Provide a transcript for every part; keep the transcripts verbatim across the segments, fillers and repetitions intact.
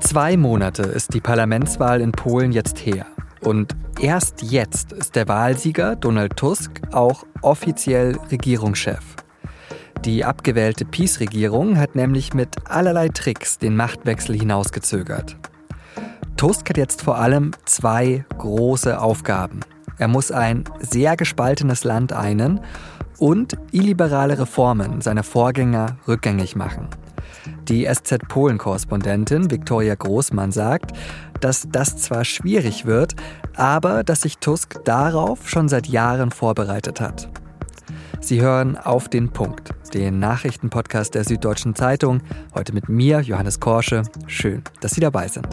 Zwei Monate ist die Parlamentswahl in Polen jetzt her. Und erst jetzt ist der Wahlsieger Donald Tusk auch offiziell Regierungschef. Die abgewählte PiS-Regierung hat nämlich mit allerlei Tricks den Machtwechsel hinausgezögert. Tusk hat jetzt vor allem zwei große Aufgaben. Er muss ein sehr gespaltenes Land einen und illiberale Reformen seiner Vorgänger rückgängig machen. Die S Z-Polen-Korrespondentin Viktoria Großmann sagt, dass das zwar schwierig wird, aber dass sich Tusk darauf schon seit Jahren vorbereitet hat. Sie hören Auf den Punkt, den Nachrichtenpodcast der Süddeutschen Zeitung. Heute mit mir, Johannes Korsche. Schön, dass Sie dabei sind.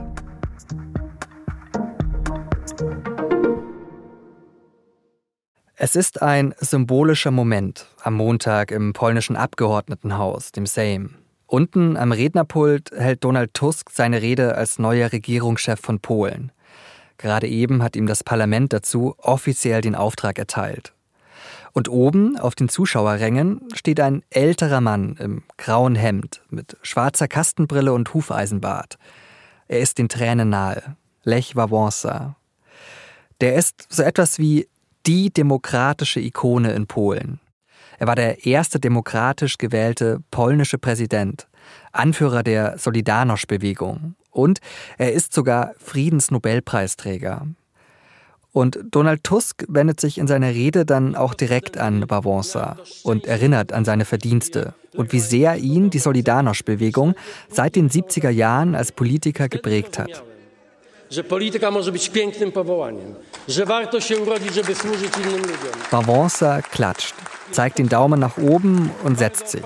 Es ist ein symbolischer Moment am Montag im polnischen Abgeordnetenhaus, dem Sejm. Unten am Rednerpult hält Donald Tusk seine Rede als neuer Regierungschef von Polen. Gerade eben hat ihm das Parlament dazu offiziell den Auftrag erteilt. Und oben auf den Zuschauerrängen steht ein älterer Mann im grauen Hemd mit schwarzer Kastenbrille und Hufeisenbart. Er ist den Tränen nahe, Lech Wałęsa. Der ist so etwas wie die demokratische Ikone in Polen. Er war der erste demokratisch gewählte polnische Präsident, Anführer der Solidarność-Bewegung und er ist sogar Friedensnobelpreisträger. Und Donald Tusk wendet sich in seiner Rede dann auch direkt an Wałęsa und erinnert an seine Verdienste und wie sehr ihn die Solidarność-Bewegung seit den siebziger Jahren als Politiker geprägt hat. Wałęsa klatscht, zeigt den Daumen nach oben und setzt sich.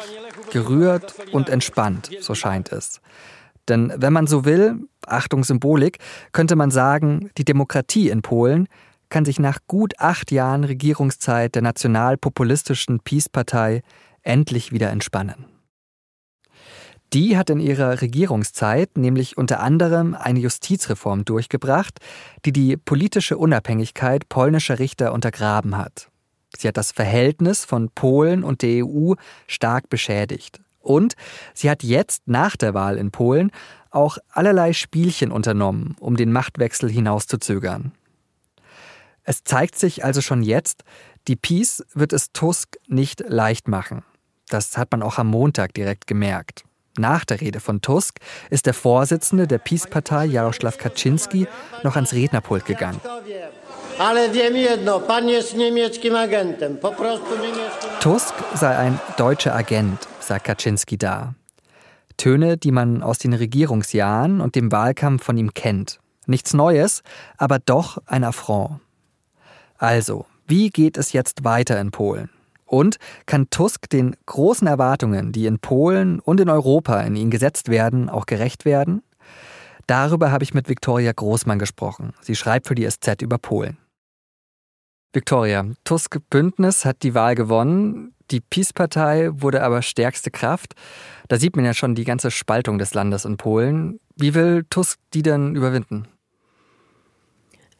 Gerührt und entspannt, so scheint es. Denn wenn man so will, Achtung Symbolik, könnte man sagen, die Demokratie in Polen kann sich nach gut acht Jahren Regierungszeit der nationalpopulistischen PiS-Partei endlich wieder entspannen. Die hat in ihrer Regierungszeit nämlich unter anderem eine Justizreform durchgebracht, die die politische Unabhängigkeit polnischer Richter untergraben hat. Sie hat das Verhältnis von Polen und der E U stark beschädigt. Und sie hat jetzt nach der Wahl in Polen auch allerlei Spielchen unternommen, um den Machtwechsel hinauszuzögern. Es zeigt sich also schon jetzt, die PiS wird es Tusk nicht leicht machen. Das hat man auch am Montag direkt gemerkt. Nach der Rede von Tusk ist der Vorsitzende der PiS-Partei Jarosław Kaczyński noch ans Rednerpult gegangen. Tusk sei ein deutscher Agent, sagt Kaczyński da. Töne, die man aus den Regierungsjahren und dem Wahlkampf von ihm kennt. Nichts Neues, aber doch ein Affront. Also, wie geht es jetzt weiter in Polen? Und kann Tusk den großen Erwartungen, die in Polen und in Europa in ihn gesetzt werden, auch gerecht werden? Darüber habe ich mit Viktoria Großmann gesprochen. Sie schreibt für die S Z über Polen. Viktoria, Tusk Bündnis hat die Wahl gewonnen, die PiS-Partei wurde aber stärkste Kraft. Da sieht man ja schon die ganze Spaltung des Landes in Polen. Wie will Tusk die denn überwinden?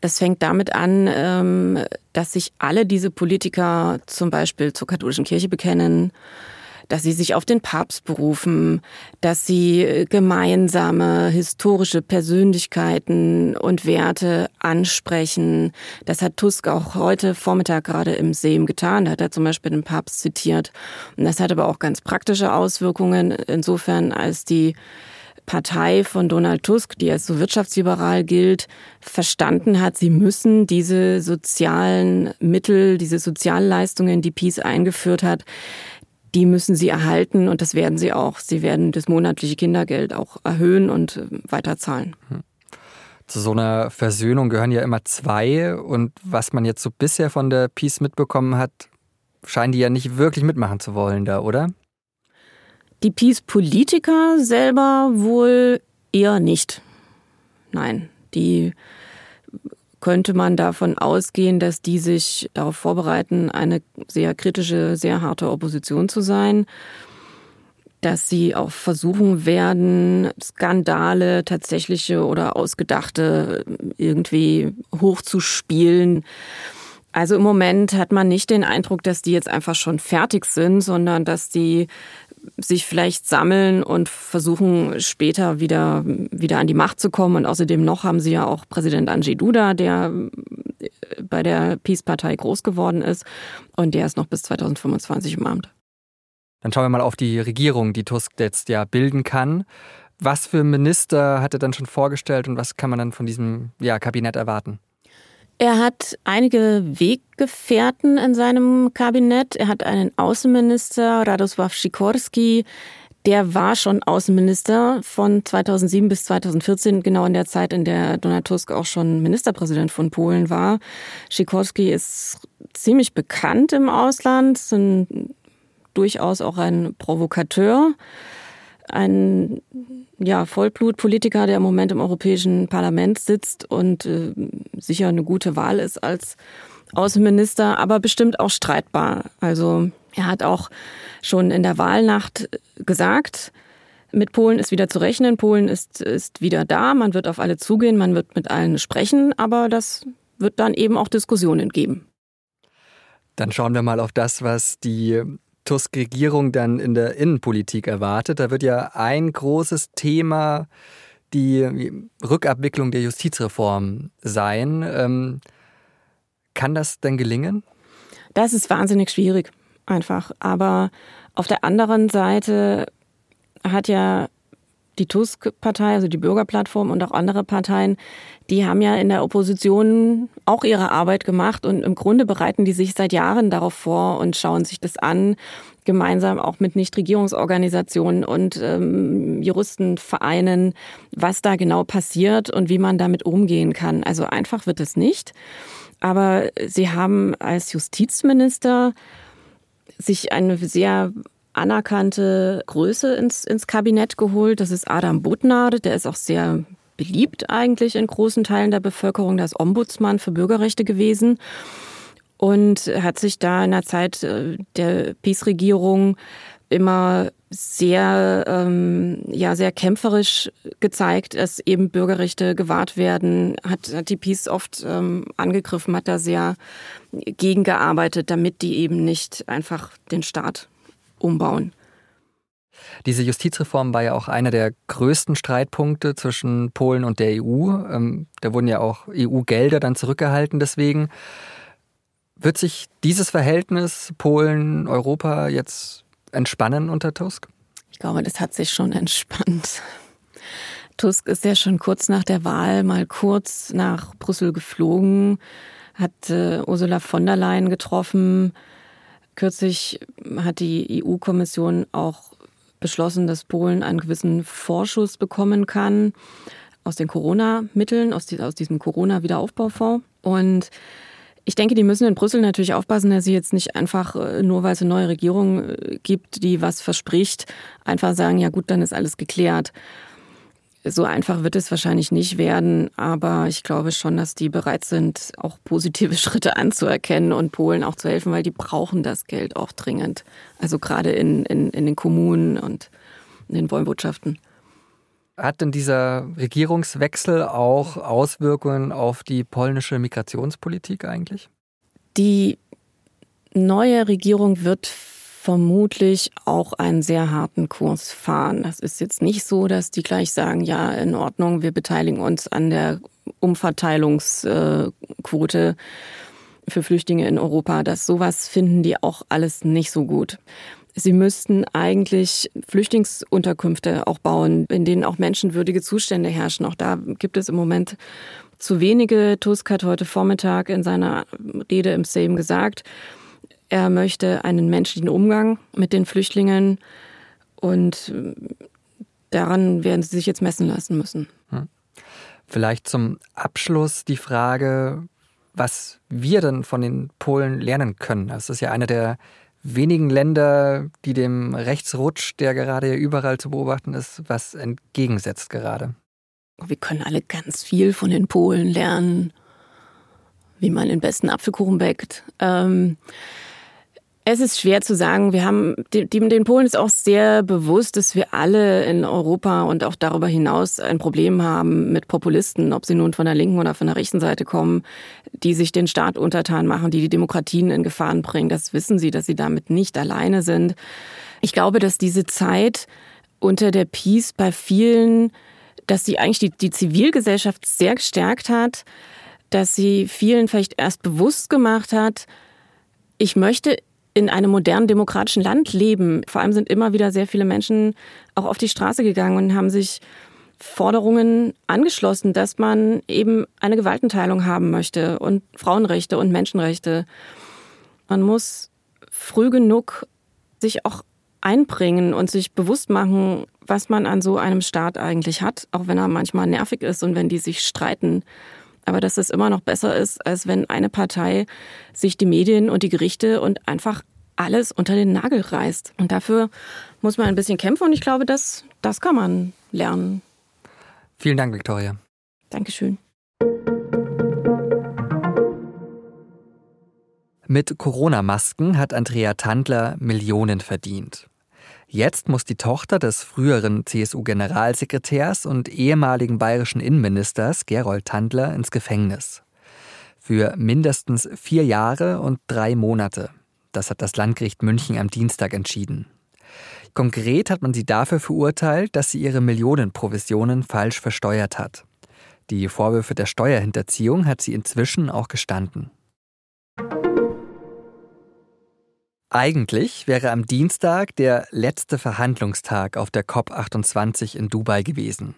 Es fängt damit an, dass sich alle diese Politiker zum Beispiel zur katholischen Kirche bekennen, dass sie sich auf den Papst berufen, dass sie gemeinsame historische Persönlichkeiten und Werte ansprechen. Das hat Tusk auch heute Vormittag gerade im Sejm getan. Da hat er zum Beispiel den Papst zitiert. Und das hat aber auch ganz praktische Auswirkungen, insofern als die Partei von Donald Tusk, die als so wirtschaftsliberal gilt, verstanden hat, sie müssen diese sozialen Mittel, diese Sozialleistungen, die PiS eingeführt hat, die müssen sie erhalten und das werden sie auch. Sie werden das monatliche Kindergeld auch erhöhen und weiterzahlen. Zu so einer Versöhnung gehören ja immer zwei und was man jetzt so bisher von der PiS mitbekommen hat, scheinen die ja nicht wirklich mitmachen zu wollen da, oder? Die PiS-Politiker selber wohl eher nicht. Nein, die könnte man davon ausgehen, dass die sich darauf vorbereiten, eine sehr kritische, sehr harte Opposition zu sein. Dass sie auch versuchen werden, Skandale, tatsächliche oder ausgedachte irgendwie hochzuspielen. Also im Moment hat man nicht den Eindruck, dass die jetzt einfach schon fertig sind, sondern dass die sich vielleicht sammeln und versuchen später wieder, wieder an die Macht zu kommen. Und außerdem noch haben sie ja auch Präsident Andrzej Duda, der bei der PiS-Partei groß geworden ist. Und der ist noch bis zweitausendfünfundzwanzig im Amt. Dann schauen wir mal auf die Regierung, die Tusk jetzt ja bilden kann. Was für Minister hat er dann schon vorgestellt und was kann man dann von diesem ja, Kabinett erwarten? Er hat einige Weggefährten in seinem Kabinett. Er hat einen Außenminister, Radosław Sikorski. Der war schon Außenminister von zweitausendsieben bis zweitausendvierzehn, genau in der Zeit, in der Donald Tusk auch schon Ministerpräsident von Polen war. Sikorski ist ziemlich bekannt im Ausland, ein, durchaus auch ein Provokateur. Ein ja, Vollblutpolitiker, der im Moment im Europäischen Parlament sitzt und äh, sicher eine gute Wahl ist als Außenminister, aber bestimmt auch streitbar. Also er hat auch schon in der Wahlnacht gesagt, mit Polen ist wieder zu rechnen, Polen ist, ist wieder da, man wird auf alle zugehen, man wird mit allen sprechen, aber das wird dann eben auch Diskussionen geben. Dann schauen wir mal auf das, was die Tusk-Regierung dann in der Innenpolitik erwartet. Da wird ja ein großes Thema die Rückabwicklung der Justizreform sein. Ähm, kann das denn gelingen? Das ist wahnsinnig schwierig, einfach. Aber auf der anderen Seite hat ja die Tusk-Partei, also die Bürgerplattform und auch andere Parteien, die haben ja in der Opposition auch ihre Arbeit gemacht und im Grunde bereiten die sich seit Jahren darauf vor und schauen sich das an, gemeinsam auch mit Nichtregierungsorganisationen und ähm, Juristenvereinen, was da genau passiert und wie man damit umgehen kann. Also einfach wird es nicht. Aber sie haben als Justizminister sich eine sehr anerkannte Größe ins, ins Kabinett geholt. Das ist Adam Bodnar, der ist auch sehr beliebt eigentlich in großen Teilen der Bevölkerung. Der ist Ombudsmann für Bürgerrechte gewesen und hat sich da in der Zeit der PiS-Regierung immer sehr, ähm, ja, sehr kämpferisch gezeigt, dass eben Bürgerrechte gewahrt werden, hat, hat die PiS oft ähm, angegriffen, hat da sehr gegengearbeitet, damit die eben nicht einfach den Staat umbauen. Diese Justizreform war ja auch einer der größten Streitpunkte zwischen Polen und der E U. Ähm, da wurden ja auch E U-Gelder dann zurückgehalten. Deswegen wird sich dieses Verhältnis Polen-Europa jetzt entspannen unter Tusk? Ich glaube, das hat sich schon entspannt. Tusk ist ja schon kurz nach der Wahl mal kurz nach Brüssel geflogen, hat äh, Ursula von der Leyen getroffen. Kürzlich hat die E U-Kommission auch beschlossen, dass Polen einen gewissen Vorschuss bekommen kann aus den Corona-Mitteln, aus, die, aus diesem Corona-Wiederaufbaufonds. Und ich denke, die müssen in Brüssel natürlich aufpassen, dass sie jetzt nicht einfach, nur weil es eine neue Regierung gibt, die was verspricht, einfach sagen, ja gut, dann ist alles geklärt. So einfach wird es wahrscheinlich nicht werden, aber ich glaube schon, dass die bereit sind, auch positive Schritte anzuerkennen und Polen auch zu helfen, weil die brauchen das Geld auch dringend. Also gerade in, in, in den Kommunen und in den Woiwodschaften. Hat denn dieser Regierungswechsel auch Auswirkungen auf die polnische Migrationspolitik eigentlich? Die neue Regierung wird vermutlich auch einen sehr harten Kurs fahren. Das ist jetzt nicht so, dass die gleich sagen, ja, in Ordnung, wir beteiligen uns an der Umverteilungsquote für Flüchtlinge in Europa. Das sowas finden die auch alles nicht so gut. Sie müssten eigentlich Flüchtlingsunterkünfte auch bauen, in denen auch menschenwürdige Zustände herrschen. Auch da gibt es im Moment zu wenige. Tusk hat heute Vormittag in seiner Rede im Sejm gesagt, er möchte einen menschlichen Umgang mit den Flüchtlingen und daran werden sie sich jetzt messen lassen müssen. Vielleicht zum Abschluss die Frage, was wir denn von den Polen lernen können. Das ist ja einer der wenigen Länder, die dem Rechtsrutsch, der gerade überall zu beobachten ist, was entgegensetzt gerade. Wir können alle ganz viel von den Polen lernen, wie man den besten Apfelkuchen backt. Ähm Es ist schwer zu sagen. Wir haben, den Polen ist auch sehr bewusst, dass wir alle in Europa und auch darüber hinaus ein Problem haben mit Populisten, ob sie nun von der linken oder von der rechten Seite kommen, die sich den Staat untertan machen, die die Demokratien in Gefahren bringen. Das wissen sie, dass sie damit nicht alleine sind. Ich glaube, dass diese Zeit unter der PiS bei vielen, dass sie eigentlich die, die Zivilgesellschaft sehr gestärkt hat, dass sie vielen vielleicht erst bewusst gemacht hat, ich möchte in einem modernen demokratischen Land leben. Vor allem sind immer wieder sehr viele Menschen auch auf die Straße gegangen und haben sich Forderungen angeschlossen, dass man eben eine Gewaltenteilung haben möchte und Frauenrechte und Menschenrechte. Man muss früh genug sich auch einbringen und sich bewusst machen, was man an so einem Staat eigentlich hat, auch wenn er manchmal nervig ist und wenn die sich streiten. Aber dass es immer noch besser ist, als wenn eine Partei sich die Medien und die Gerichte und einfach alles unter den Nagel reißt. Und dafür muss man ein bisschen kämpfen und ich glaube, das, das kann man lernen. Vielen Dank, Viktoria. Dankeschön. Mit Corona-Masken hat Andrea Tandler Millionen verdient. Jetzt muss die Tochter des früheren C S U-Generalsekretärs und ehemaligen bayerischen Innenministers Gerold Tandler ins Gefängnis. Für mindestens vier Jahre und drei Monate. Das hat das Landgericht München am Dienstag entschieden. Konkret hat man sie dafür verurteilt, dass sie ihre Millionenprovisionen falsch versteuert hat. Die Vorwürfe der Steuerhinterziehung hat sie inzwischen auch gestanden. Eigentlich wäre am Dienstag der letzte Verhandlungstag auf der C O P achtundzwanzig in Dubai gewesen.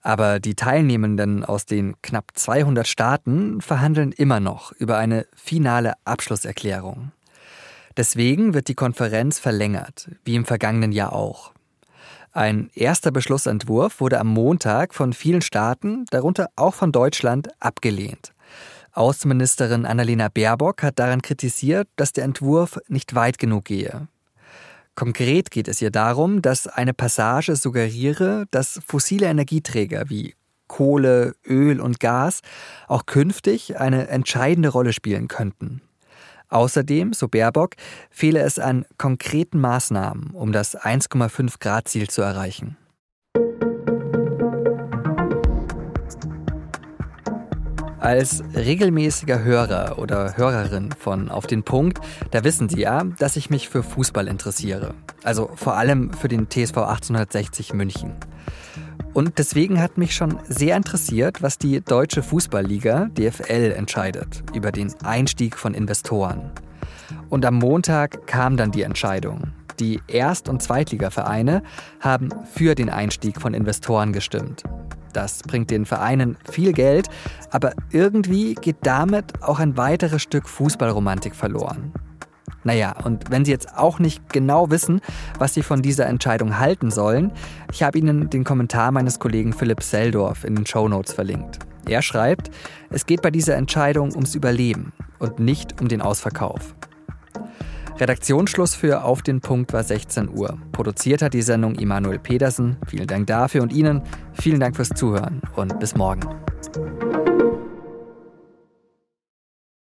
Aber die Teilnehmenden aus den knapp zweihundert Staaten verhandeln immer noch über eine finale Abschlusserklärung. Deswegen wird die Konferenz verlängert, wie im vergangenen Jahr auch. Ein erster Beschlussentwurf wurde am Montag von vielen Staaten, darunter auch von Deutschland, abgelehnt. Außenministerin Annalena Baerbock hat daran kritisiert, dass der Entwurf nicht weit genug gehe. Konkret geht es ihr darum, dass eine Passage suggeriere, dass fossile Energieträger wie Kohle, Öl und Gas auch künftig eine entscheidende Rolle spielen könnten. Außerdem, so Baerbock, fehle es an konkreten Maßnahmen, um das eins Komma fünf Grad Ziel zu erreichen. Als regelmäßiger Hörer oder Hörerin von Auf den Punkt, da wissen Sie ja, dass ich mich für Fußball interessiere. Also vor allem für den T S V achtzehnhundertsechzig München. Und deswegen hat mich schon sehr interessiert, was die Deutsche Fußballliga D F L entscheidet über den Einstieg von Investoren. Und am Montag kam dann die Entscheidung. Die Erst- und Zweitligavereine haben für den Einstieg von Investoren gestimmt. Das bringt den Vereinen viel Geld, aber irgendwie geht damit auch ein weiteres Stück Fußballromantik verloren. Naja, und wenn Sie jetzt auch nicht genau wissen, was Sie von dieser Entscheidung halten sollen, ich habe Ihnen den Kommentar meines Kollegen Philipp Selldorf in den Shownotes verlinkt. Er schreibt, es geht bei dieser Entscheidung ums Überleben und nicht um den Ausverkauf. Redaktionsschluss für Auf den Punkt war sechzehn Uhr. Produziert hat die Sendung Imanuel Pedersen. Vielen Dank dafür und Ihnen. Vielen Dank fürs Zuhören und bis morgen.